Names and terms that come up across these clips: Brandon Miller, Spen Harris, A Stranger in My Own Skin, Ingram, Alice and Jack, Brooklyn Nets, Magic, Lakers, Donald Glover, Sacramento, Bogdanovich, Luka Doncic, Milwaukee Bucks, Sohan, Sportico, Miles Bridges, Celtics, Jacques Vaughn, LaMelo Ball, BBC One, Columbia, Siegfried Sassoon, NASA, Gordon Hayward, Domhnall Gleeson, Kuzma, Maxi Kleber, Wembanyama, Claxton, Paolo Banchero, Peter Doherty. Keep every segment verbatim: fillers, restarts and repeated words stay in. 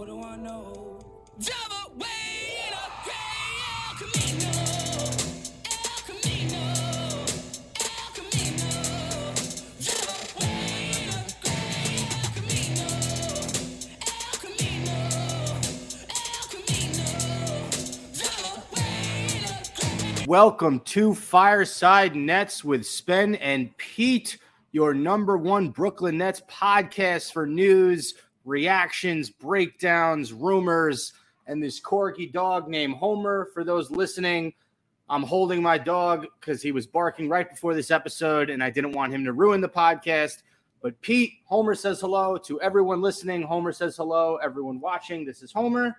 What do I know? Double way in a gray El Camino. El Camino. El Camino. Double way in a gray El Camino. El Camino. El Camino. Double way in a gray. Welcome to Fireside Nets with Spen and Pete, your number one Brooklyn Nets podcast for news, reactions, breakdowns, rumors, and this quirky dog named Homer. For those listening, I'm holding my dog because he was barking right before this episode, and I didn't want him to ruin the podcast. But Pete, Homer says hello to everyone listening. Homer says hello, everyone watching. This is Homer.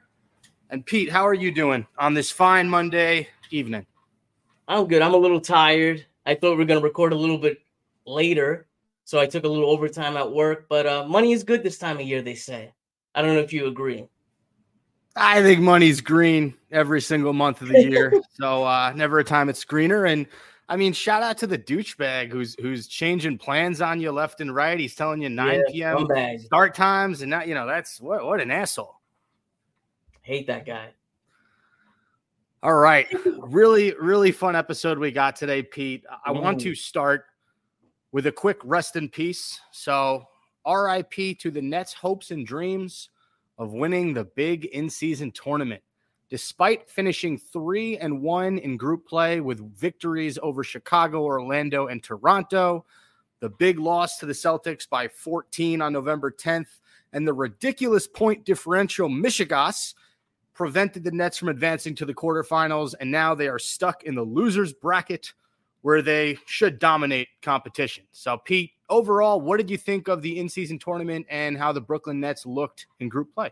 And Pete, how are you doing on this fine Monday evening? I'm good. I'm a little tired. I thought we were going to record a little bit later, so I took a little overtime at work, but uh, money is good this time of year, they say. I don't know if you agree. I think money's green every single month of the year, so uh, never a time it's greener. And, I mean, shout out to the douchebag who's who's changing plans on you left and right. He's telling you nine yeah, p m scumbag. Start times, and now, you know, that's what, what an asshole. Hate that guy. All right. Really, really fun episode we got today, Pete. I mm. want to start with a quick rest in peace. So R I P to the Nets' hopes and dreams of winning the big in-season tournament. Despite finishing three and one in group play with victories over Chicago, Orlando, and Toronto, the big loss to the Celtics by fourteen on November tenth, and the ridiculous point differential Michigas prevented the Nets from advancing to the quarterfinals, and now they are stuck in the loser's bracket, where they should dominate competition. So, Pete, overall, what did you think of the in-season tournament and how the Brooklyn Nets looked in group play?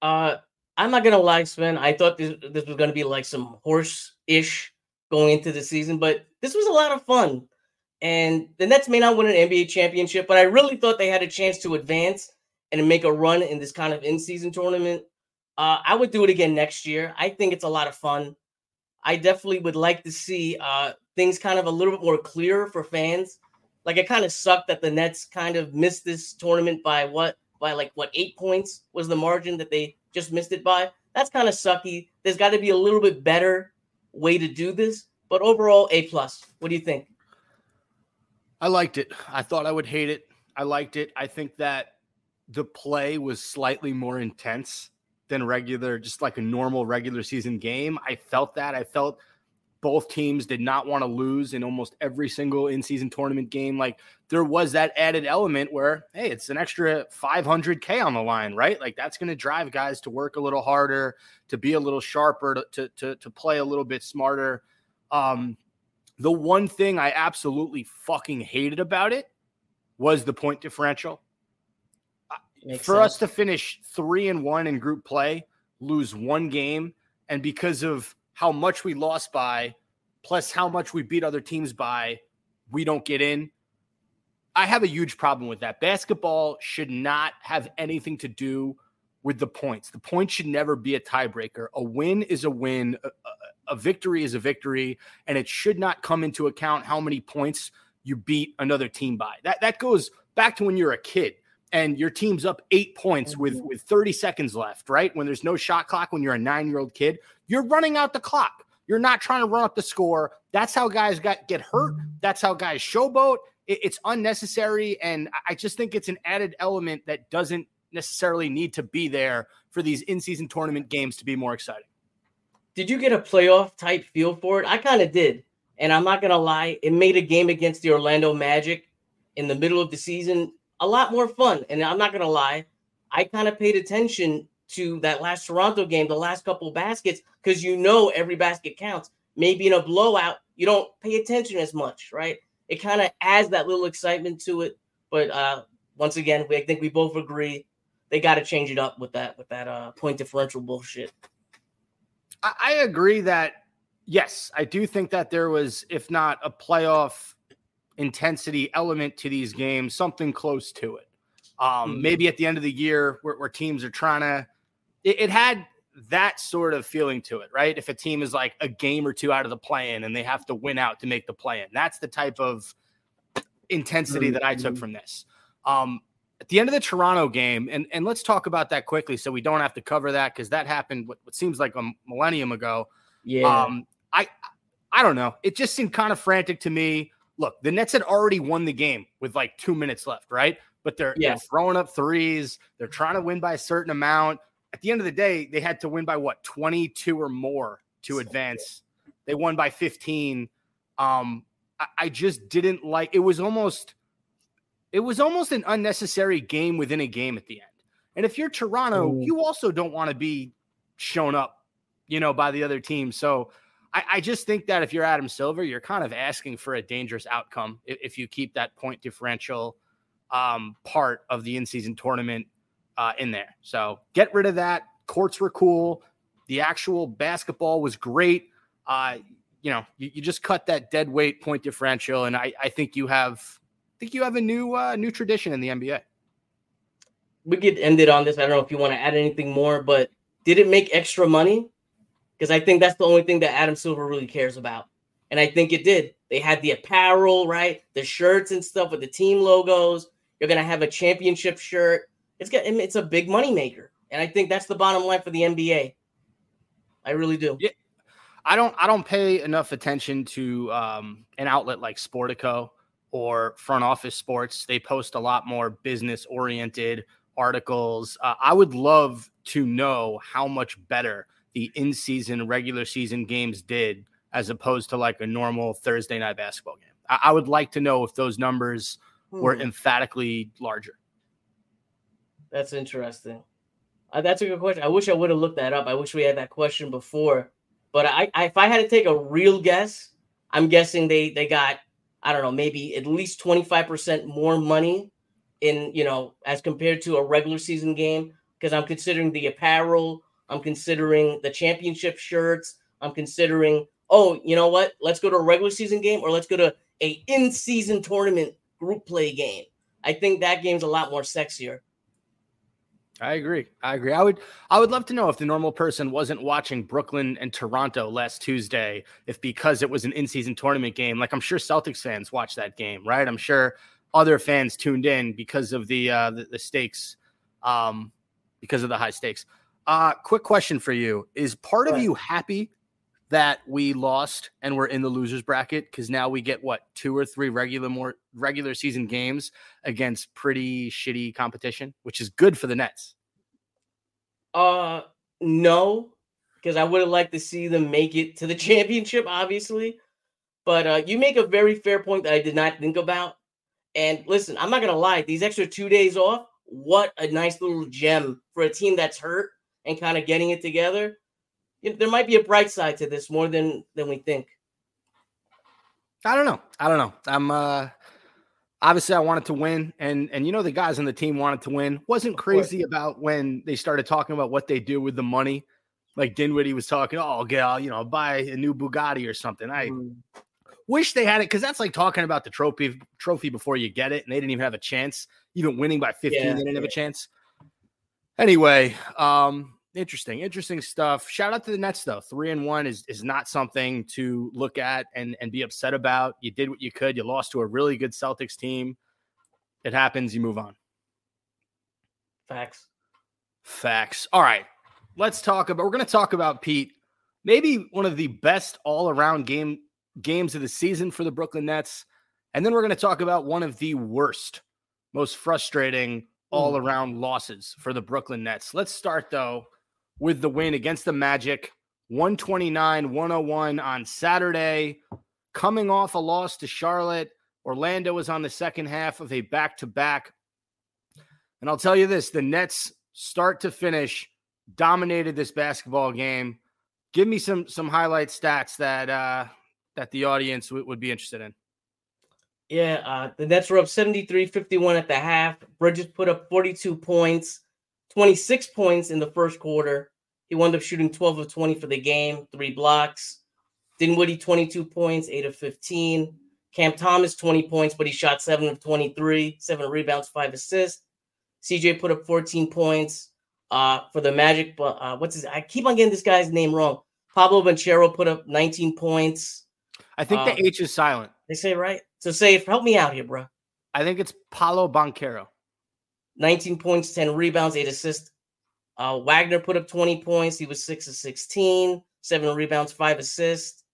Uh, I'm not going to lie, Sven. I thought this, this was going to be like some horse-ish going into the season, but this was a lot of fun. And the Nets may not win an N B A championship, but I really thought they had a chance to advance and make a run in this kind of in-season tournament. Uh, I would do it again next year. I think it's a lot of fun. I definitely would like to see uh, things kind of a little bit more clearer for fans. Like, it kind of sucked that the Nets kind of missed this tournament by what, by like what, eight points was the margin that they just missed it by. That's kind of sucky. There's got to be a little bit better way to do this, but overall A plus. What do you think? I liked it. I thought I would hate it. I liked it. I think that the play was slightly more intense than regular, just like a normal regular season game. I felt that. I felt both teams did not want to lose in almost every single in-season tournament game. Like, there was that added element where, hey, it's an extra five hundred K on the line, right? Like, that's going to drive guys to work a little harder, to be a little sharper, to to to, to play a little bit smarter. Um, the one thing I absolutely fucking hated about it was the point differential. Makes For sense. Us to finish three and one in group play, lose one game, and because of how much we lost by, plus how much we beat other teams by, we don't get in. I have a huge problem with that. Basketball should not have anything to do with the points. The points should never be a tiebreaker. A win is a win. A, a, a victory is a victory, and it should not come into account how many points you beat another team by. That that goes back to when you're a kid and your team's up eight points with, with thirty seconds left, right? When there's no shot clock, when you're a nine-year-old kid, you're running out the clock. You're not trying to run up the score. That's how guys got get hurt. That's how guys showboat. It, it's unnecessary, and I just think it's an added element that doesn't necessarily need to be there for these in-season tournament games to be more exciting. Did you get a playoff-type feel for it? I kind of did, and I'm not going to lie. It made a game against the Orlando Magic in the middle of the season a lot more fun. And I'm not going to lie, I kind of paid attention to that last Toronto game, the last couple of baskets, because you know every basket counts. Maybe in a blowout, you don't pay attention as much, right? It kind of adds that little excitement to it. But uh, once again, we, I think we both agree they got to change it up with that with that uh, point differential bullshit. I, I agree that, yes, I do think that there was, if not a playoff intensity element to these games, something close to it. Um, mm-hmm. Maybe at the end of the year where, where teams are trying to, it, it had that sort of feeling to it, right? If a team is like a game or two out of the play-in and they have to win out to make the play-in, that's the type of intensity mm-hmm. that I took from this. Um, At the end of the Toronto game, and, and let's talk about that quickly so we don't have to cover that because that happened what, what seems like a millennium ago. Yeah. Um, I I don't know. It just seemed kind of frantic to me. Look, the Nets had already won the game with like two minutes left, right? But they're, yes. they're throwing up threes. They're trying to win by a certain amount. At the end of the day, they had to win by, what, twenty-two or more to so advance. Good. They won by fifteen. Um, I, I just didn't like – it was almost – It was almost an unnecessary game within a game at the end. And if you're Toronto, Ooh. you also don't want to be shown up, you know, by the other team. So I, I just think that if you're Adam Silver, you're kind of asking for a dangerous outcome if, if you keep that point differential um, part of the in-season tournament uh, in there. So get rid of that. Courts were cool. The actual basketball was great. Uh, you know, you, you just cut that dead weight point differential, and I, I think you have – I think you have a new uh, new tradition in the N B A. We could end it on this. I don't know if you want to add anything more, but did it make extra money? Because I think that's the only thing that Adam Silver really cares about. And I think it did. They had the apparel, right? The shirts and stuff with the team logos. You're going to have a championship shirt. It's got, it's a big moneymaker. And I think that's the bottom line for the N B A. I really do. Yeah. I don't, I don't pay enough attention to um, an outlet like Sportico or Front Office Sports. They post a lot more business-oriented articles. Uh, I would love to know how much better the in-season, regular season games did as opposed to like a normal Thursday night basketball game. I, I would like to know if those numbers hmm. were emphatically larger. That's interesting. Uh, that's a good question. I wish I would have looked that up. I wish we had that question before. But I, I, if I had to take a real guess, I'm guessing they they got – I don't know, maybe at least twenty-five percent more money in, you know, as compared to a regular season game, because I'm considering the apparel. I'm considering the championship shirts. I'm considering, oh, you know what? Let's go to a regular season game or let's go to a in-season tournament group play game. I think that game's a lot more sexier. I agree. I agree. I would I would love to know if the normal person wasn't watching Brooklyn and Toronto last Tuesday, if because it was an in-season tournament game, like I'm sure Celtics fans watched that game, right? I'm sure other fans tuned in because of the uh, the, the stakes, um, because of the high stakes. Uh, quick question for you. Is part of you happy that we lost and we're in the loser's bracket? Because now we get, what, two or three regular more regular season games against pretty shitty competition, which is good for the Nets. Uh, no, because I would have liked to see them make it to the championship, obviously. But uh, you make a very fair point that I did not think about. And listen, I'm not going to lie. These extra two days off, what a nice little gem for a team that's hurt and kind of getting it together. You know, there might be a bright side to this more than, than we think. I don't know. I don't know. I'm uh, obviously I wanted to win, and and you know the guys on the team wanted to win. Wasn't crazy about when they started talking about what they do with the money. Like Dinwiddie was talking, oh, gal, you know, buy a new Bugatti or something. I mm. wish they had it, because that's like talking about the trophy trophy before you get it, and they didn't even have a chance. Even winning by fifteen, yeah, they didn't yeah. have a chance. Anyway, um. Interesting, interesting stuff. Shout out to the Nets, though. Three and one is, is not something to look at and, and be upset about. You did what you could. You lost to a really good Celtics team. It happens. You move on. Facts. Facts. All right. Let's talk about – we're going to talk about, Pete, maybe one of the best all-around game games of the season for the Brooklyn Nets, and then we're going to talk about one of the worst, most frustrating all-around losses for the Brooklyn Nets. Let's start, though, with the win against the Magic, one twenty-nine to one oh one on Saturday. Coming off a loss to Charlotte, Orlando was on the second half of a back-to-back. And I'll tell you this, the Nets start to finish dominated this basketball game. Give me some some highlight stats that, uh, that the audience w- would be interested in. Yeah, uh, the Nets were up seventy-three fifty-one at the half. Bridges put up forty-two points. twenty-six points in the first quarter. He wound up shooting twelve of twenty for the game, three blocks. Dinwiddie, twenty-two points, eight of fifteen. Cam Thomas, twenty points, but he shot seven of twenty-three, seven rebounds, five assists. C J put up fourteen points uh, for the Magic. But uh, what's his? I keep on getting this guy's name wrong. Paolo Banchero put up nineteen points. I think the um, H is silent. They say, right? So, say, help me out here, bro. I think it's Paolo Banchero. nineteen points, ten rebounds, eight assists. Uh, Wagner put up twenty points. He was six of sixteen, seven rebounds, five assists.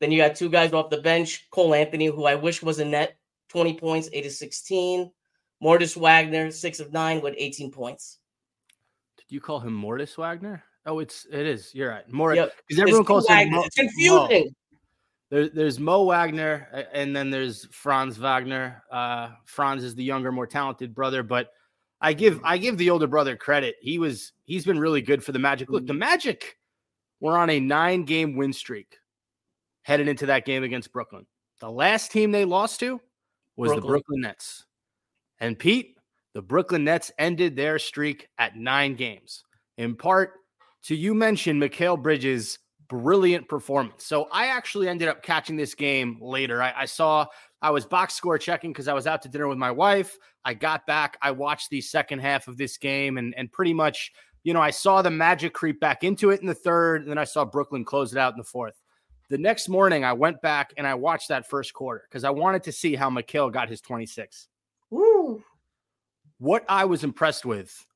Then you got two guys off the bench. Cole Anthony, who I wish was a net, twenty points, eight of sixteen. Moritz Wagner, six of nine with eighteen points. Did you call him Moritz Wagner? Oh, it's it is. You're right. Moritz. Because yep. everyone calls him Mo- It's confusing. Mo. There, there's Mo Wagner, and then there's Franz Wagner. Uh, Franz is the younger, more talented brother, but I give I give the older brother credit. He was he's been really good for the Magic. Look, the Magic were on a nine-game win streak headed into that game against Brooklyn. The last team they lost to was Brooklyn. the Brooklyn Nets. And Pete, the Brooklyn Nets ended their streak at nine games, in part to you mentioned Mikal Bridges' brilliant performance. So I actually ended up catching this game later. I, I saw, I was box score checking because I was out to dinner with my wife. I got back. I watched the second half of this game and, and pretty much, you know, I saw the Magic creep back into it in the third. And then I saw Brooklyn close it out in the fourth. The next morning I went back and I watched that first quarter because I wanted to see how Mikal got his twenty-six. Woo. What I was impressed with,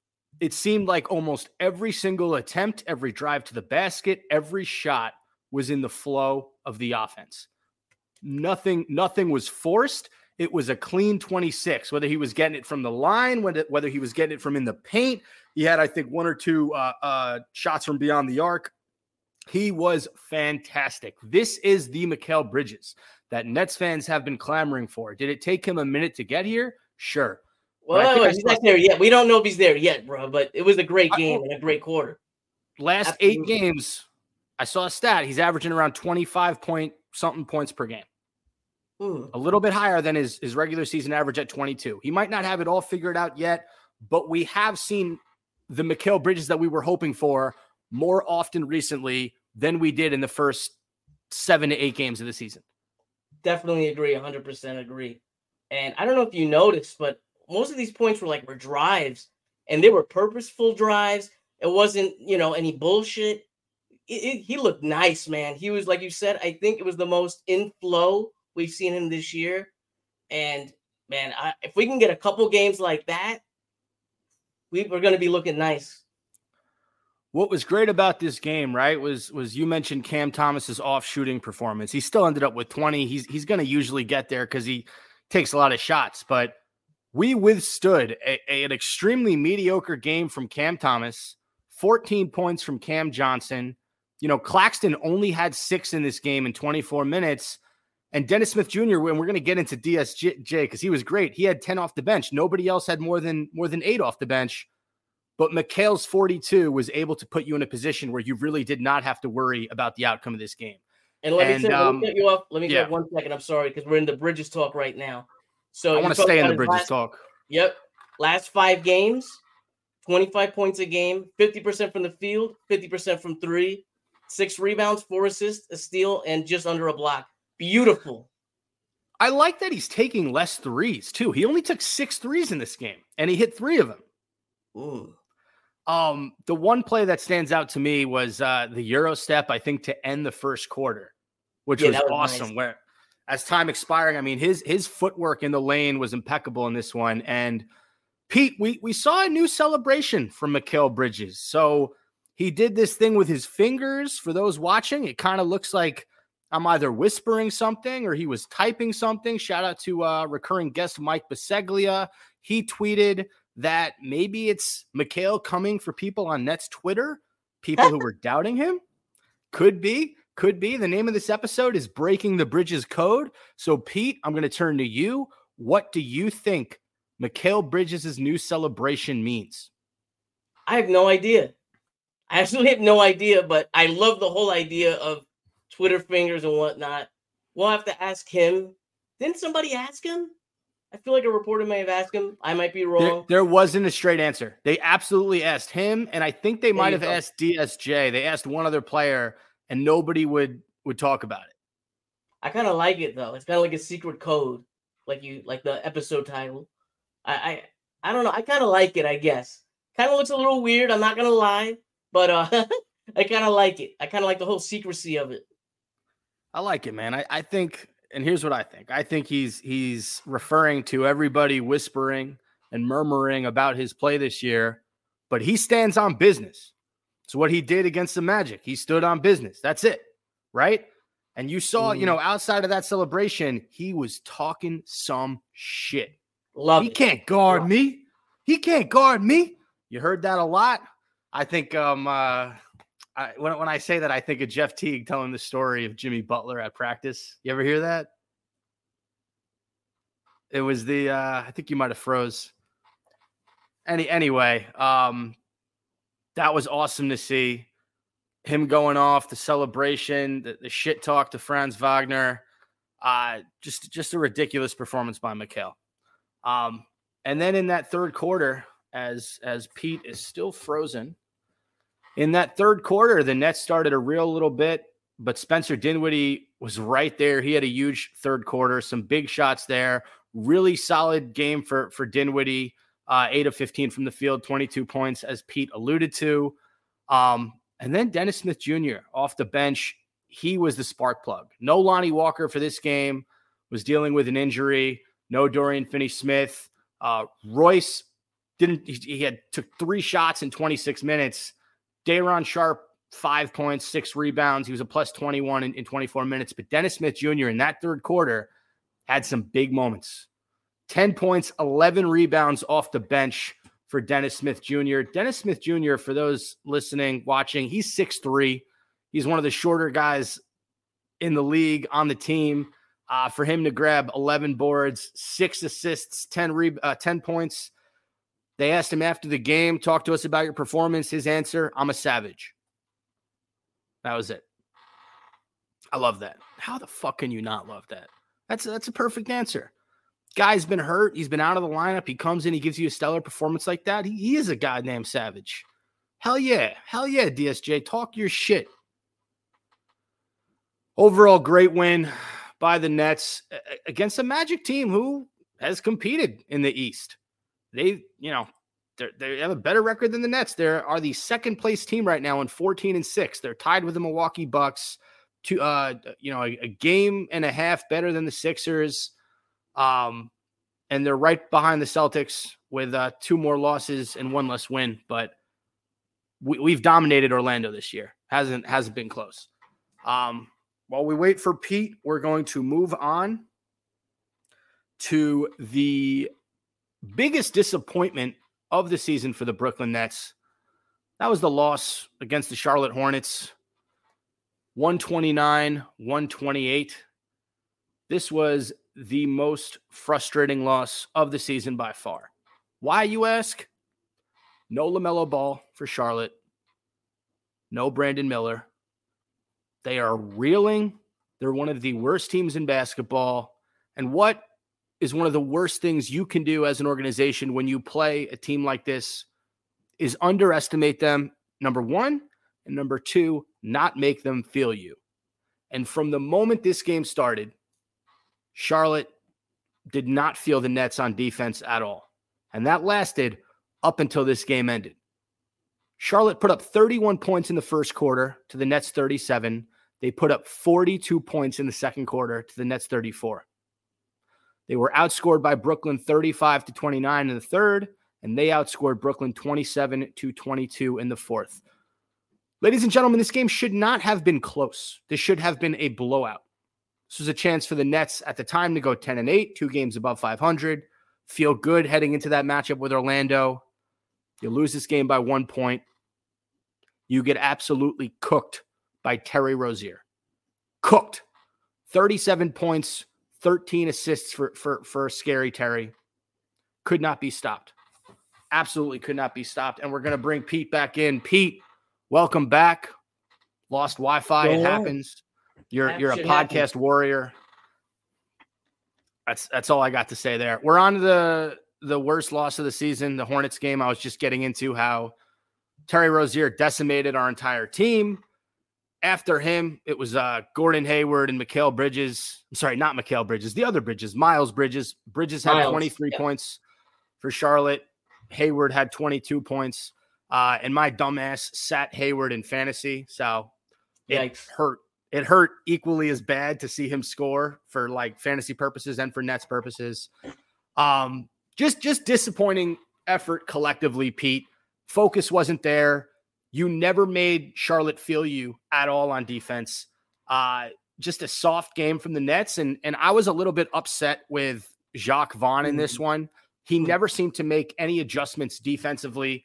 it seemed like almost every single attempt, every drive to the basket, every shot was in the flow of the offense. Nothing, nothing was forced. It was a clean twenty-six, whether he was getting it from the line, whether, whether he was getting it from in the paint. He had, I think, one or two uh, uh, shots from beyond the arc. He was fantastic. This is the Mikal Bridges that Nets fans have been clamoring for. Did it take him a minute to get here? Sure. Well, he's not there yet. We don't know if he's there yet, bro, but it was a great game and a great quarter. Last Absolutely. eight games, I saw a stat. He's averaging around twenty-five point something points per game. Ooh. A little bit higher than his, his regular season average at twenty-two. He might not have it all figured out yet, but we have seen the Mikal Bridges that we were hoping for more often recently than we did in the first seven to eight games of the season. Definitely agree. one hundred percent agree. And I don't know if you noticed, but most of these points were like were drives, and they were purposeful drives. It wasn't, you know, any bullshit. It, it, he looked nice, man. He was, like you said, I think it was the most in flow we've seen him this year. And, man, I, if we can get a couple games like that, we, we're going to be looking nice. What was great about this game, right, was was you mentioned Cam Thomas's off-shooting performance. He still ended up with twenty. He's, he's going to usually get there because he takes a lot of shots, but we withstood a, a, an extremely mediocre game from Cam Thomas, fourteen points from Cam Johnson. You know, Claxton only had six in this game in twenty-four minutes. And Dennis Smith Junior, when we're going to get into D S J because he was great, he had ten off the bench. Nobody else had more than more than eight off the bench. But Mikal's forty-two was able to put you in a position where you really did not have to worry about the outcome of this game. And let and, me, say, um, let me cut you off. Let me yeah. get one second. I'm sorry, because we're in the Bridges talk right now. So I want to stay in the Bridges last, talk. Yep. Last five games, twenty-five points a game, fifty percent from the field, fifty percent from three, six rebounds, four assists, a steal, and just under a block. Beautiful. I like that he's taking less threes, too. He only took six threes in this game, and he hit three of them. Ooh. Um, the one play that stands out to me was uh, the Euro step, I think, to end the first quarter, which yeah, was, was awesome. Nice. Where as time expiring, I mean, his his footwork in the lane was impeccable in this one. And Pete, we, we saw a new celebration from Mikal Bridges. So he did this thing with his fingers. For those watching, it kind of looks like I'm either whispering something or he was typing something. Shout out to uh, recurring guest Mike Biseglia. He tweeted that maybe it's Mikal coming for people on Nets Twitter, people who were doubting him. Could be. Could be. The name of this episode is Breaking the Bridges Code. So, Pete, I'm going to turn to you. What do you think Mikal Bridges' new celebration means? I have no idea. I absolutely have no idea, but I love the whole idea of Twitter fingers and whatnot. We'll have to ask him. Didn't somebody ask him? I feel like a reporter may have asked him. I might be wrong. There, there wasn't a straight answer. They absolutely asked him, and I think they might have go. asked D S J. They asked one other player, and nobody would, would talk about it. I kind of like it, though. It's kind of like a secret code, like you like the episode title. I I, I don't know. I kind of like it, I guess. Kind of looks a little weird, I'm not going to lie, but uh, I kind of like it. I kind of like the whole secrecy of it. I like it, man. I, I think, and here's what I think. I think he's he's referring to everybody whispering, and murmuring about his play this year, but he stands on business. So what he did against the Magic, he stood on business. That's it, right? And you saw, mm. you know, outside of that celebration, he was talking some shit. Love he it. Can't guard Love. me. He can't guard me. You heard that a lot. I think um, uh, I, when, when I say that, I think of Jeff Teague telling the story of Jimmy Butler at practice. You ever hear that? It was the uh, I think you might have froze. Any anyway, um, that was awesome to see him going off, the celebration, the, the shit talk to Franz Wagner, uh, just just a ridiculous performance by Mikal. Um, and then in that third quarter, as as Pete is still frozen, in that third quarter, the Nets started a real little bit, but Spencer Dinwiddie was right there. He had a huge third quarter, some big shots there. Really solid game for, for Dinwiddie, uh, eight of fifteen from the field, twenty-two points, as Pete alluded to. Um, and then Dennis Smith Junior off the bench, he was the spark plug. No Lonnie Walker for this game, was dealing with an injury. No Dorian Finney-Smith. Uh, Royce didn't. He, he had took three shots in twenty-six minutes. Day'Ron Sharp, five points, six rebounds. He was a plus twenty-one in, in twenty-four minutes. But Dennis Smith Junior in that third quarter had some big moments. ten points, eleven rebounds off the bench for Dennis Smith Junior Dennis Smith Junior, for those listening, watching, he's six three. He's one of the shorter guys in the league, on the team. Uh, for him to grab eleven boards, six assists, ten, re- uh, ten points. They asked him after the game, talk to us about your performance. His answer, I'm a savage. That was it. I love that. How the fuck can you not love that? That's a, that's a perfect answer. Guy's been hurt. He's been out of the lineup. He comes in. He gives you a stellar performance like that. He, he is a goddamn savage. Hell yeah. Hell yeah, D S J. Talk your shit. Overall, great win by the Nets against a Magic team who has competed in the East. They, you know, they have a better record than the Nets. They are the second place team right now in fourteen and six. They're tied with the Milwaukee Bucks, to, uh, you know, a, a game and a half better than the Sixers. Um, and they're right behind the Celtics with uh, two more losses and one less win. But we, we've dominated Orlando this year. Hasn't, hasn't been close. Um, While we wait for Pete, we're going to move on to the biggest disappointment of the season for the Brooklyn Nets. That was the loss against the Charlotte Hornets, one twenty-nine to one twenty-eight. This was the most frustrating loss of the season by far. Why, you ask? No LaMelo Ball for Charlotte. No Brandon Miller. They are reeling. They're one of the worst teams in basketball. And what is one of the worst things you can do as an organization when you play a team like this is underestimate them, number one, and number two, not make them feel you. And from the moment this game started, Charlotte did not feel the Nets on defense at all. And that lasted up until this game ended. Charlotte put up thirty-one points in the first quarter to the Nets thirty-seven. They put up forty-two points in the second quarter to the Nets thirty-four. They were outscored by Brooklyn thirty-five to twenty-nine in the third, and they outscored Brooklyn twenty-seven to twenty-two in the fourth. Ladies and gentlemen, this game should not have been close. This should have been a blowout. This was a chance for the Nets at the time to go ten and eight, two games above five hundred, feel good heading into that matchup with Orlando. You lose this game by one point. You get absolutely cooked by Terry Rozier. Cooked. thirty-seven points, thirteen assists for, for, for scary Terry. Could not be stopped. Absolutely could not be stopped. And we're going to bring Pete back in. Pete, welcome back. Lost Wi-Fi. It happens. You're, you're a podcast warrior. That's, that's all I got to say there. We're on to the... the worst loss of the season, the Hornets game. I was just getting into how Terry Rozier decimated our entire team. After him, it was uh, Gordon Hayward and Mikal Bridges. I'm sorry, not Mikal Bridges. The other Bridges, Miles Bridges. Bridges had Miles, twenty-three yeah. points for Charlotte. Hayward had twenty-two points. Uh, and my dumbass sat Hayward in fantasy. So it Yikes. hurt. It hurt equally as bad to see him score for like fantasy purposes and for Nets purposes. Um, just just disappointing effort collectively, Pete. Focus wasn't there. You never made Charlotte feel you at all on defense. Uh, just a soft game from the Nets. And, and I was a little bit upset with Jacques Vaughn in this one. He never seemed to make any adjustments defensively.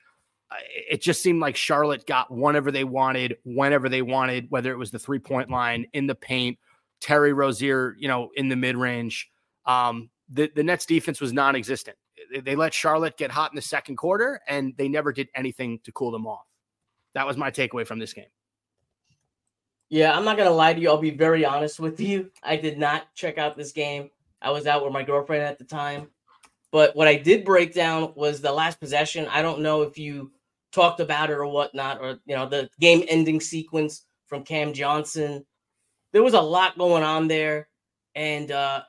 Uh, it just seemed like Charlotte got whatever they wanted, whenever they wanted, whether it was the three-point line, in the paint, Terry Rozier, you know, in the mid-range. Um, the, the Nets defense was non-existent. They let Charlotte get hot in the second quarter, and they never did anything to cool them off. That was my takeaway from this game. Yeah, I'm not going to lie to you. I'll be very honest with you. I did not check out this game. I was out with my girlfriend at the time. But what I did break down was the last possession. I don't know if you talked about it or whatnot, or, you know, the game-ending sequence from Cam Johnson. There was a lot going on there. And uh,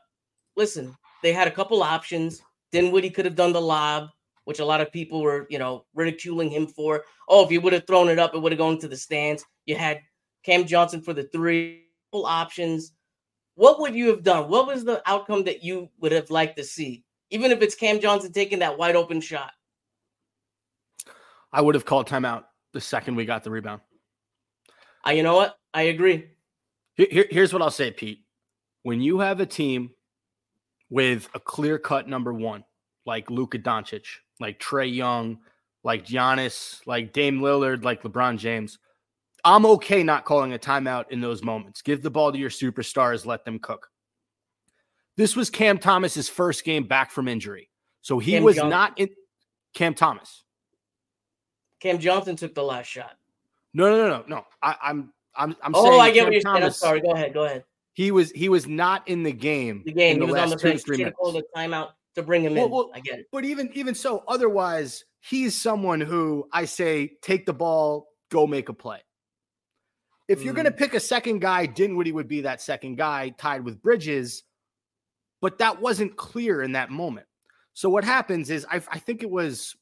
listen, they had a couple options. Dinwiddie could have done the lob, which a lot of people were, you know, ridiculing him for. Oh, if he would have thrown it up, it would have gone to the stands. You had Cam Johnson for the three options. What would you have done? What was the outcome that you would have liked to see? Even if it's Cam Johnson taking that wide open shot. I would have called timeout the second we got the rebound. Uh, you know what? I agree. Here, here, here's what I'll say, Pete. When you have a team with a clear-cut number one, like Luka Doncic, like Trae Young, like Giannis, like Dame Lillard, like LeBron James, I'm okay not calling a timeout in those moments. Give the ball to your superstars. Let them cook. This was Cam Thomas's first game back from injury. So he Cam was Johnson. not in Cam Thomas. Cam Johnson took the last shot. No, no, no, no, no. I, I'm, I'm, I'm oh, saying. Oh, I get Cam what you're Thomas, saying. I'm sorry. Go ahead. Go ahead. He was, he was not in the game. The game. In the he was last on the bench. He didn't call the timeout to bring him well, in. Well, I get it. But even, even so, otherwise, he's someone who I say, take the ball, go make a play. If you're going to pick a second guy, Dinwiddie would be that second guy, tied with Bridges, but that wasn't clear in that moment. So what happens is, I, I think it was,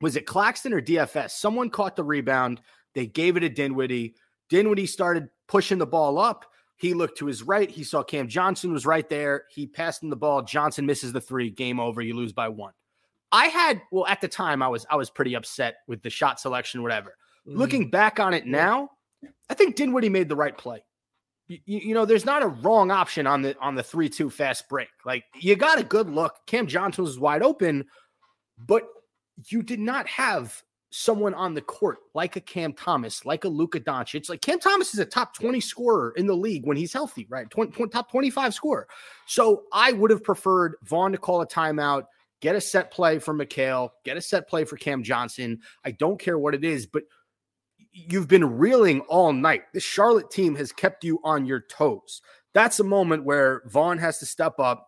was it Claxton or D F S? Someone caught the rebound. They gave it to Dinwiddie. Dinwiddie started pushing the ball up. He looked to his right. He saw Cam Johnson was right there. He passed him the ball. Johnson misses the three. Game over. You lose by one. I had, well, at the time, I was I was pretty upset with the shot selection, whatever. Mm. Looking back on it now, I think Dinwiddie made the right play. You, you know, there's not a wrong option on the on the three two fast break. Like, you got a good look. Cam Johnson was wide open, but you did not have someone on the court like a Cam Thomas, like a Luka Doncic. Like, Cam Thomas is a top twenty scorer in the league when he's healthy, right? twenty, twenty, top twenty-five scorer. So I would have preferred Vaughn to call a timeout, get a set play for Mikal, get a set play for Cam Johnson. I don't care what it is, but you've been reeling all night. This Charlotte team has kept you on your toes. That's a moment where Vaughn has to step up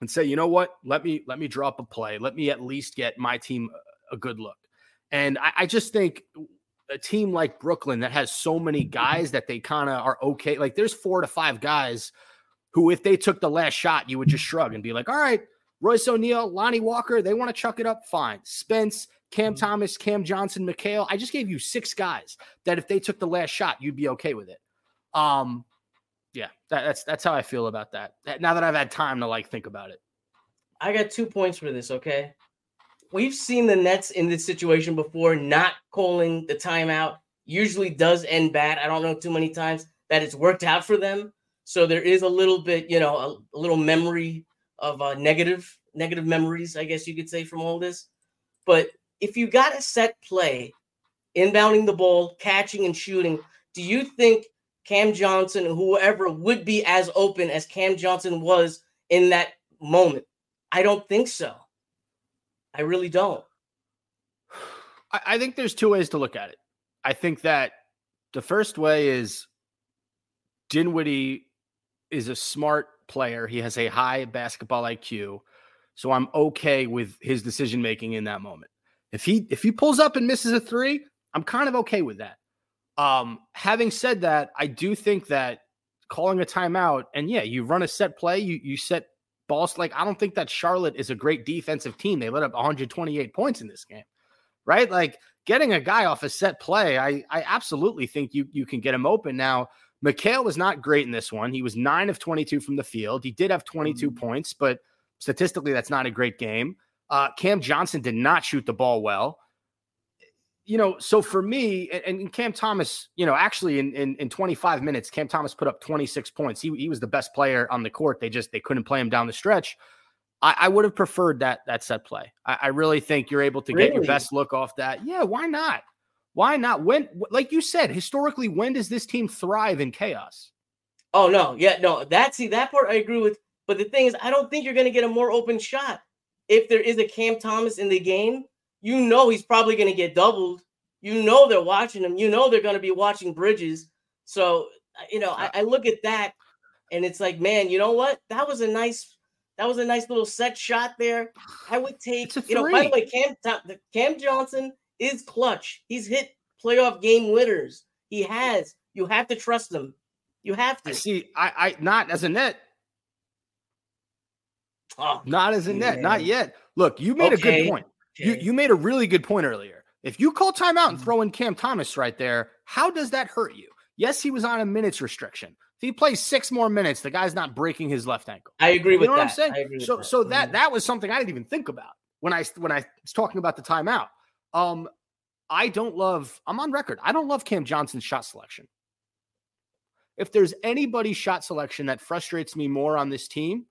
and say, you know what? Let me, let me drop a play. Let me at least get my team a good look. And I, I just think a team like Brooklyn that has so many guys that they kind of are okay. Like, there's four to five guys who, if they took the last shot, you would just shrug and be like, all right, Royce O'Neal, Lonnie Walker, they want to chuck it up. Fine. Spence, Cam Thomas, Cam Johnson, Mikal. I just gave you six guys that if they took the last shot, you'd be okay with it. Um, yeah, that, that's that's how I feel about that. Now that I've had time to, like, think about it. I got two points for this, okay? We've seen the Nets in this situation before. Not calling the timeout usually does end bad. I don't know too many times that it's worked out for them. So there is a little bit, you know, a, a little memory of uh, negative, negative memories, I guess you could say, from all this. But if you got a set play, inbounding the ball, catching and shooting, do you think Cam Johnson or whoever would be as open as Cam Johnson was in that moment? I don't think so. I really don't. I, I think there's two ways to look at it. I think that the first way is Dinwiddie is a smart player. He has a high basketball I Q. So I'm okay with his decision-making in that moment. If he if he pulls up and misses a three, I'm kind of okay with that. Um, having said that, I do think that calling a timeout, and yeah, you run a set play, you you set balls. Like, I don't think that Charlotte is a great defensive team. They let up one hundred twenty-eight points in this game, right? Like, getting a guy off a set play, I I absolutely think you you can get him open. Now, Mikal was not great in this one. He was nine of twenty-two from the field. He did have twenty-two mm-hmm. points, but statistically, that's not a great game. Uh, Cam Johnson did not shoot the ball well. You know, so for me, and, and Cam Thomas, you know, actually in, in in twenty-five minutes, Cam Thomas put up twenty-six points. He he was the best player on the court. They just, they couldn't play him down the stretch. I, I would have preferred that that set play. I, I really think you're able to really? get your best look off that. Yeah, why not? Why not? When, like you said, historically, when does this team thrive in chaos? Oh, no. Yeah, no. That, see, that part I agree with. But the thing is, I don't think you're going to get a more open shot. If there is a Cam Thomas in the game, you know he's probably going to get doubled. You know they're watching him. You know they're going to be watching Bridges. So, you know, I, I look at that, and it's like, man, you know what? That was a nice that was a nice little set shot there. I would take, you know, by the way, Cam, Cam Johnson is clutch. He's hit playoff game winners. He has. You have to trust him. You have to. See, I, I not as a net. Oh, not as a net. Man. Not yet. Look, you made okay. a good point. Okay. You you made a really good point earlier. If you call timeout and throw in Cam Thomas right there, how does that hurt you? Yes, he was on a minutes restriction. If he plays six more minutes, the guy's not breaking his left ankle. I agree you with know that. What I'm saying? I agree so with so that. that that was something I didn't even think about when I when I was talking about the timeout. Um, I don't love. I'm on record. I don't love Cam Johnson's shot selection. If there's anybody's shot selection that frustrates me more on this team,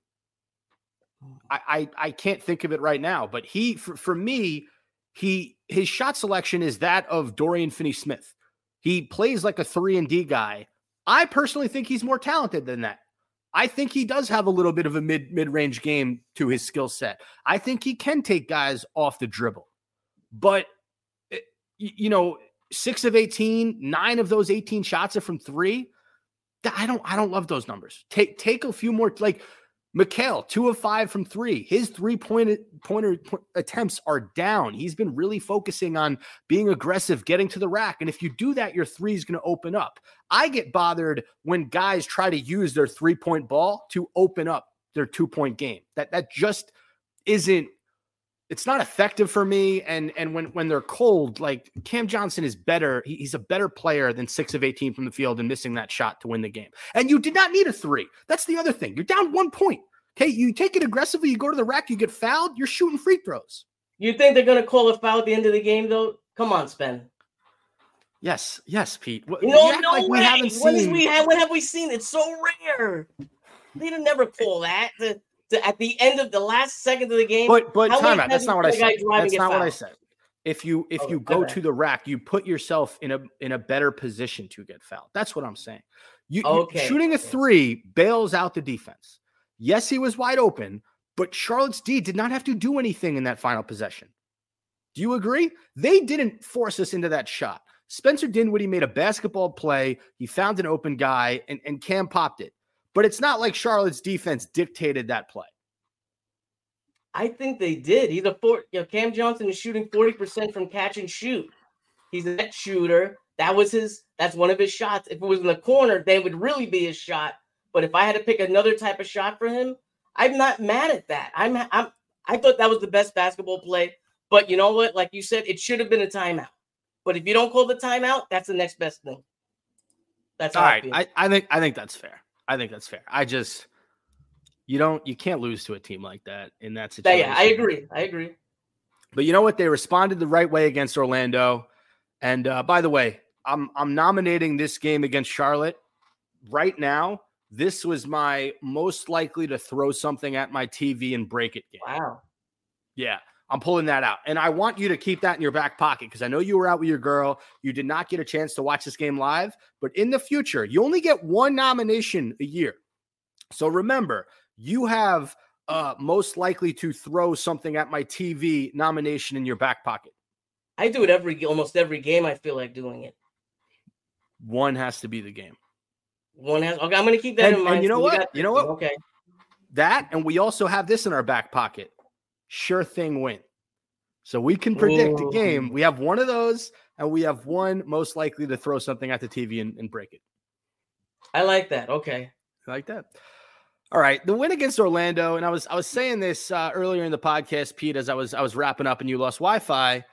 I, I, I can't think of it right now, but he, for, for me, he, his shot selection is that of Dorian Finney-Smith. He plays like a three and D guy. I personally think he's more talented than that. I think he does have a little bit of a mid mid range game to his skill set. I think he can take guys off the dribble, but you know, six of eighteen, nine of those eighteen shots are from three. I don't, I don't love those numbers. Take, take a few more, like, Mikal, two of five from three. His three-pointer pointer attempts are down. He's been really focusing on being aggressive, getting to the rack. And if you do that, your three is going to open up. I get bothered when guys try to use their three-point ball to open up their two-point game. That that just isn't – it's not effective for me. And and when, when they're cold, like, Cam Johnson is better. He, he's a better player than six of eighteen from the field and missing that shot to win the game. And you did not need a three. That's the other thing. You're down one point. Hey, you take it aggressively, you go to the rack, you get fouled, you're shooting free throws. You think they're going to call a foul at the end of the game, though? Come on, Spen. Yes, yes, Pete. What, no, no like way. We what, seen... we have, what have we seen? It's so rare. They'd never call that to, to, at the end of the last second of the game. But but timeout. That's not what I said. That's not what I said. If you if oh, you go okay. to the rack, you put yourself in a in a better position to get fouled. That's what I'm saying. You, okay. you shooting a three bails out the defense. Yes, he was wide open, but Charlotte's D did not have to do anything in that final possession. Do you agree? They didn't force us into that shot. Spencer Dinwiddie made a basketball play. He found an open guy, and, and Cam popped it. But it's not like Charlotte's defense dictated that play. I think they did. He's a four, you know, Cam Johnson is shooting forty percent from catch and shoot. He's a net shooter. That was his. That's one of his shots. If it was in the corner, that would really be his shot. But if I had to pick another type of shot for him, I'm not mad at that. I'm, I'm, I thought that was the best basketball play. But you know what? Like you said, it should have been a timeout. But if you don't call the timeout, that's the next best thing. That's all right. I, I think, I think that's fair. I think that's fair. I just, you don't, you can't lose to a team like that in that situation. Yeah, I agree. I agree. But you know what? They responded the right way against Orlando. And uh, by the way, I'm, I'm nominating this game against Charlotte right now. This was my most likely to throw something at my T V and break it game. Wow. Yeah, I'm pulling that out. And I want you to keep that in your back pocket because I know you were out with your girl. You did not get a chance to watch this game live. But in the future, you only get one nomination a year. So remember, you have uh, most likely to throw something at my T V nomination in your back pocket. I do it every almost every game I feel like doing it. One has to be the game. One has okay. I'm going to keep that and, in mind. And you know what? You, got, you know what? Okay. That and we also have this in our back pocket. Sure thing win. So we can predict Ooh. a game. We have one of those, and we have one most likely to throw something at the T V and, and break it. I like that. Okay. I like that. All right. The win against Orlando, and I was I was saying this uh, earlier in the podcast, Pete, as I was I was wrapping up, and you lost Wi-Fi.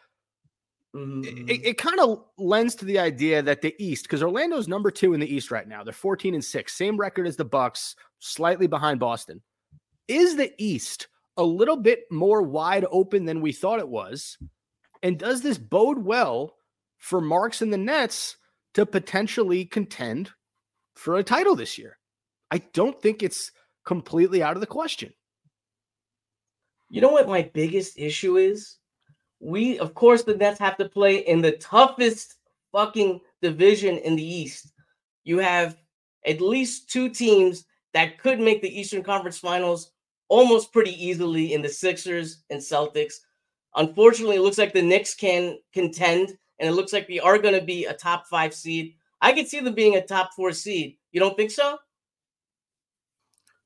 It, it, it kind of lends to the idea that the East, because Orlando's number two in the East right now. They're fourteen and six, same record as the Bucks, slightly behind Boston. Is the East a little bit more wide open than we thought it was. And does this bode well for Marks and the Nets to potentially contend for a title this year? I don't think it's completely out of the question. You know what my biggest issue is? We, of course, the Nets have to play in the toughest fucking division in the East. You have at least two teams that could make the Eastern Conference Finals almost pretty easily in the Sixers and Celtics. Unfortunately, it looks like the Knicks can contend, and it looks like they are going to be a top five seed. I could see them being a top four seed. You don't think so?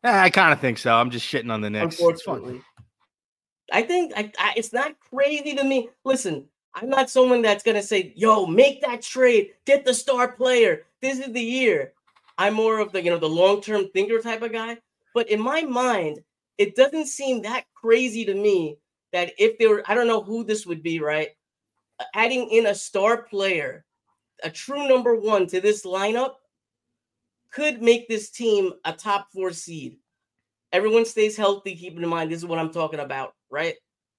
I kind of think so. I'm just shitting on the Knicks. Unfortunately. I think I, I, it's not crazy to me. Listen, I'm not someone that's going to say, yo, make that trade, get the star player. This is the year. I'm more of the, you know, the long-term thinker type of guy. But in my mind, it doesn't seem that crazy to me that if they were, I don't know who this would be, right? Adding in a star player, a true number one to this lineup could make this team a top four seed. Everyone stays healthy. Keep in mind, this is what I'm talking about, right?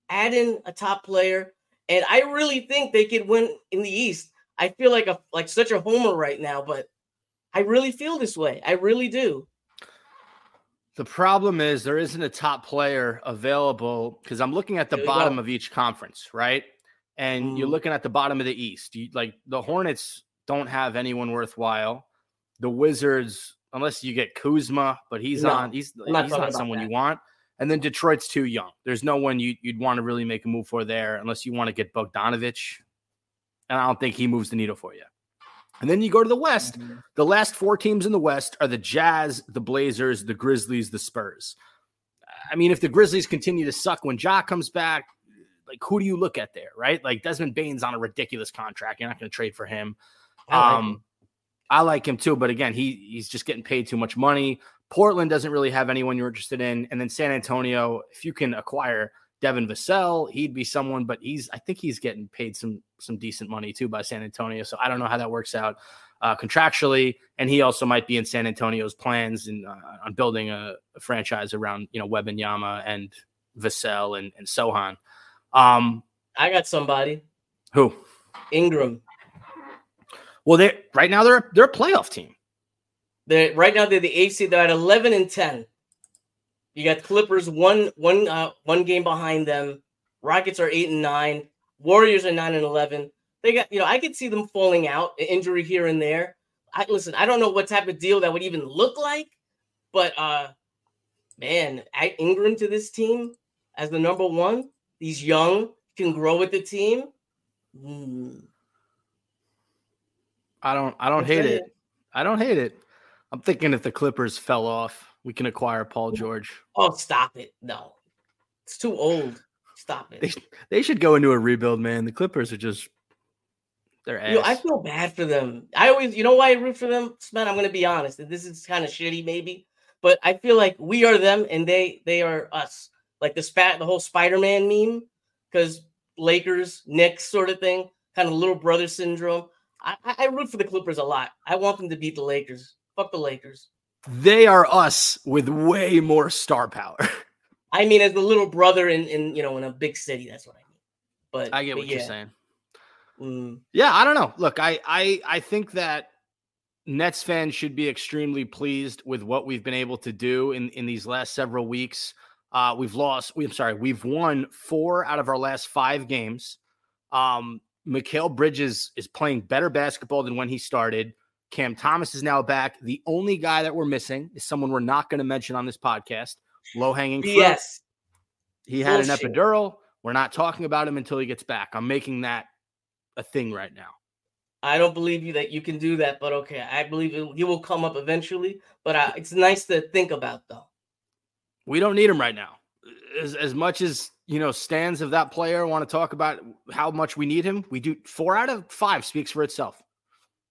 Add in a top player. And I really think they could win in the East. I feel like a like such a homer right now, but I really feel this way. I really do. The problem is there isn't a top player available because I'm looking at the bottom go. of each conference, right? And mm. you're looking at the bottom of the East. You, like the Hornets don't have anyone worthwhile. The Wizards, unless you get Kuzma, but he's no, on. He's, he's not someone that. you want. And then Detroit's too young. There's no one you, you'd want to really make a move for there unless you want to get Bogdanovich. And I don't think he moves the needle for you. And then you go to the West. Mm-hmm. The last four teams in the West are the Jazz, the Blazers, the Grizzlies, the Spurs. I mean, if the Grizzlies continue to suck when Ja comes back, like who do you look at there, right? Like Desmond Bane's on a ridiculous contract. You're not going to trade for him. I like, um, him. I like him too, but again, he he's just getting paid too much money. Portland doesn't really have anyone you're interested in. And then San Antonio, if you can acquire Devin Vassell, he'd be someone, but he's, I think he's getting paid some, some decent money too by San Antonio. So I don't know how that works out uh, contractually. And he also might be in San Antonio's plans and uh, on building a, a franchise around, you know, Wembanyama and Vassell and, and Sohan. Um, I got somebody. Who? Ingram. Well, they right now they're, they're a playoff team. They're, right now, they're the eighth seed. They're at eleven and ten. You got Clippers one one uh, one game behind them. Rockets are eight and nine. Warriors are nine and eleven. They got, you know, I could see them falling out, an injury here and there. I listen. I don't know what type of deal that would even look like, but uh, man, I, Ingram to this team as the number one. He's young, can grow with the team. Mm. I don't. I don't hate it. I don't hate it. I'm thinking if the Clippers fell off, we can acquire Paul George. Oh, stop it. No. It's too old. Stop it. They, they should go into a rebuild, man. The Clippers are just they're ass. You know, I feel bad for them. I always, you know why I root for them? Man, I'm going to be honest. This is kind of shitty maybe, but I feel like we are them and they they are us. Like the spat, the whole Spider-Man meme, because Lakers, Knicks sort of thing, kind of little brother syndrome. I, I root for the Clippers a lot. I want them to beat the Lakers. Fuck the Lakers. They are us with way more star power. I mean, as the little brother in, in you know, in a big city, that's what I mean. But I get but what yeah. you're saying. Mm. Yeah, I don't know. Look, I, I I think that Nets fans should be extremely pleased with what we've been able to do in, in these last several weeks. Uh, we've lost. We, I'm sorry. We've won four out of our last five games. Um, Mikal Bridges is playing better basketball than when he started. Cam Thomas is now back. The only guy that we're missing is someone we're not going to mention on this podcast. Low-hanging fruit. Yes. He had Bullshit. an epidural. We're not talking about him until he gets back. I'm making that a thing right now. I don't believe you that you can do that, but okay. I believe it, he will come up eventually, but I, it's nice to think about, though. We don't need him right now. As, as much as, you know, stands of that player want to talk about how much we need him, we do. Four out of five speaks for itself.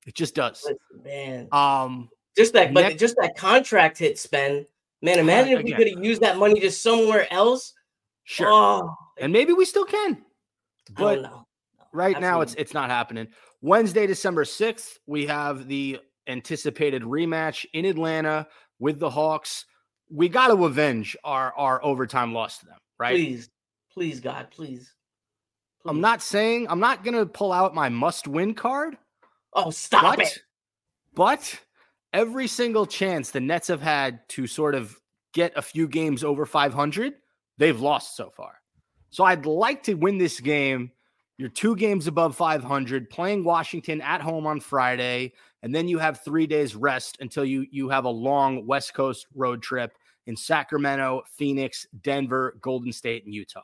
It just does. Listen, man. Um, just that, but next, just that contract hit, Spen. Man, imagine if again. we could have used that money just somewhere else. Sure. Oh. And maybe we still can. But no, right Absolutely. now, it's it's not happening. Wednesday, December sixth, we have the anticipated rematch in Atlanta with the Hawks. We got to avenge our, our overtime loss to them, right? Please, please, God, please. please. I'm not saying, I'm not going to pull out my must-win card. Oh, stop but, it. But every single chance the Nets have had to sort of get a few games over five hundred, they've lost so far. So I'd like to win this game. You're two games above five hundred, playing Washington at home on Friday, and then you have three days rest until you you have a long West Coast road trip in Sacramento, Phoenix, Denver, Golden State, and Utah.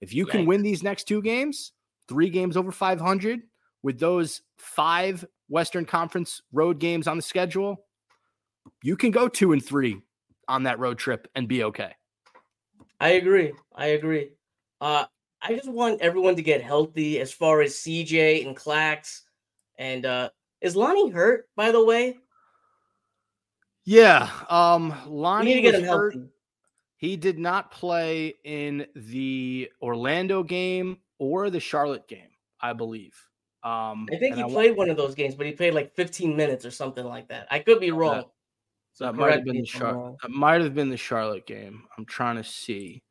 If you can win these next two games, three games over five hundred, with those five Western Conference road games on the schedule, you can go two and three on that road trip and be okay. I agree. I agree. Uh, I just want everyone to get healthy as far as C J and Clax. And uh, is Lonnie hurt, by the way? Yeah. Um, Lonnie need to get him hurt. Healthy. He did not play in the Orlando game or the Charlotte game, I believe. Um, I think he I played one of those games, but he played like fifteen minutes or something like that. I could be wrong. That, so that, might have been the Char- that might have been the Charlotte game. I'm trying to see.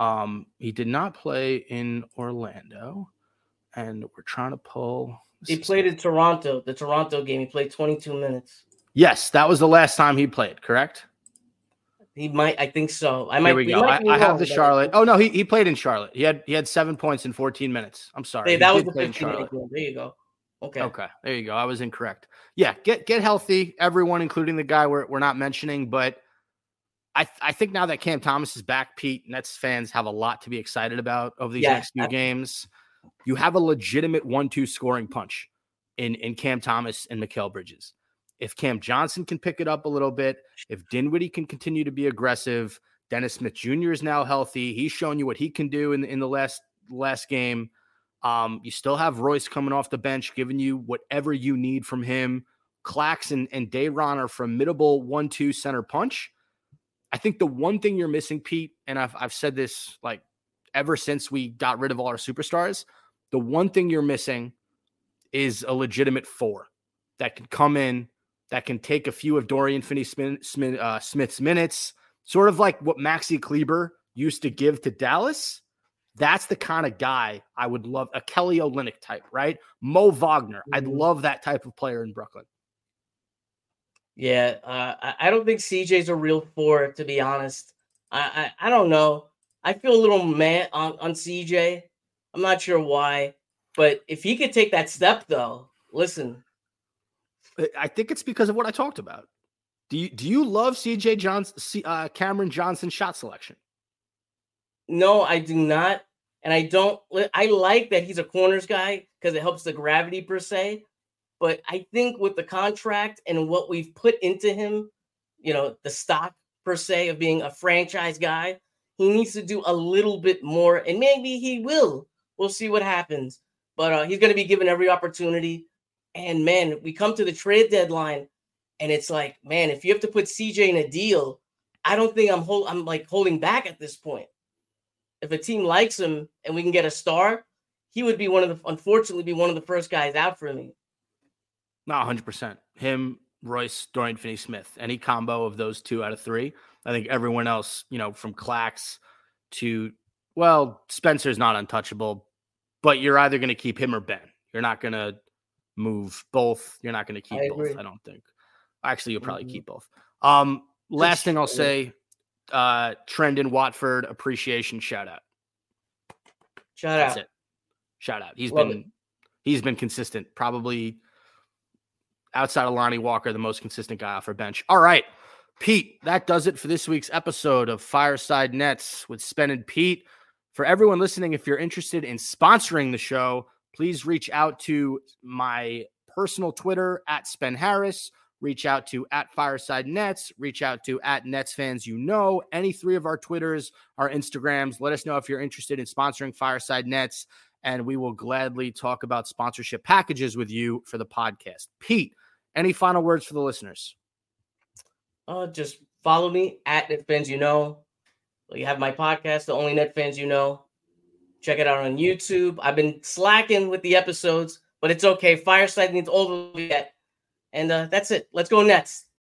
Um, he did not play in Orlando, and we're trying to pull. He played in Toronto, the Toronto game. He played twenty-two minutes. Yes, that was the last time he played, correct? He might. I think so. I might. Here we go. Might I, I have the Charlotte. Oh no, he, he played in Charlotte. He had he had seven points in fourteen minutes. I'm sorry. Hey, that was the fifteen minute game. There you go. Okay. Okay. There you go. I was incorrect. Yeah. Get get healthy, everyone, including the guy we're we're not mentioning, but. I, th- I think now that Cam Thomas is back, Pete, Nets fans have a lot to be excited about over these yeah, next few I- games. You have a legitimate one two scoring punch in, in Cam Thomas and Mikal Bridges. If Cam Johnson can pick it up a little bit, if Dinwiddie can continue to be aggressive, Dennis Smith Junior is now healthy. He's shown you what he can do in, in the last, last game. Um, you still have Royce coming off the bench, giving you whatever you need from him. Claxton and Dayron are formidable one two center punch. I think the one thing you're missing, Pete, and I've I've said this like ever since we got rid of all our superstars, the one thing you're missing is a legitimate four that can come in, that can take a few of Dorian Finney-Smith, uh, Smith's minutes, sort of like what Maxi Kleber used to give to Dallas. That's the kind of guy I would love, a Kelly Olynyk type, right? Mo Wagner. Mm-hmm. I'd love that type of player in Brooklyn. Yeah, uh, I don't think C J's a real four, to be honest. I, I, I don't know. I feel a little mad on, on C J. I'm not sure why. But if he could take that step, though, listen. I think it's because of what I talked about. Do you, do you love C J Johnson, uh, Cameron Johnson's shot selection? No, I do not. And I don't – I like that he's a corners guy because it helps the gravity per se. But I think with the contract and what we've put into him, you know, the stock per se of being a franchise guy, he needs to do a little bit more. And maybe he will. We'll see what happens. But uh, he's going to be given every opportunity. And, man, we come to the trade deadline, and it's like, man, if you have to put C J in a deal, I don't think I'm hold- I'm like holding back at this point. If a team likes him and we can get a star, he would be one of the – unfortunately be one of the first guys out for me. Not one hundred percent. Him, Royce, Dorian Finney-Smith. Any combo of those two out of three. I think everyone else, you know, from Clax to, well, Spencer's not untouchable, but you're either going to keep him or Ben. You're not going to move both. You're not going to keep I both, agree. I don't think. Actually, you'll probably mm-hmm. keep both. Um, last thing I'll say, uh, Trendon Watford appreciation shout out. Shout That's out. It. Shout out. He's Love been it. He's been consistent, probably – outside of Lonnie Walker, the most consistent guy off our bench. All right, Pete, that does it for this week's episode of Fireside Nets with Spen and Pete. For everyone listening, if you're interested in sponsoring the show, please reach out to my personal Twitter, at Spen Harris. Reach out to at Fireside Nets. Reach out to at Nets Fans You Know. Any three of our Twitters, our Instagrams. Let us know if you're interested in sponsoring Fireside Nets, and we will gladly talk about sponsorship packages with you for the podcast. Pete, any final words for the listeners? Uh, just follow me at Net Fans You Know. You have my podcast, The Only Net Fans You Know. Check it out on YouTube. I've been slacking with the episodes, but it's okay. Fireside needs all of that. And uh, that's it. Let's go Nets.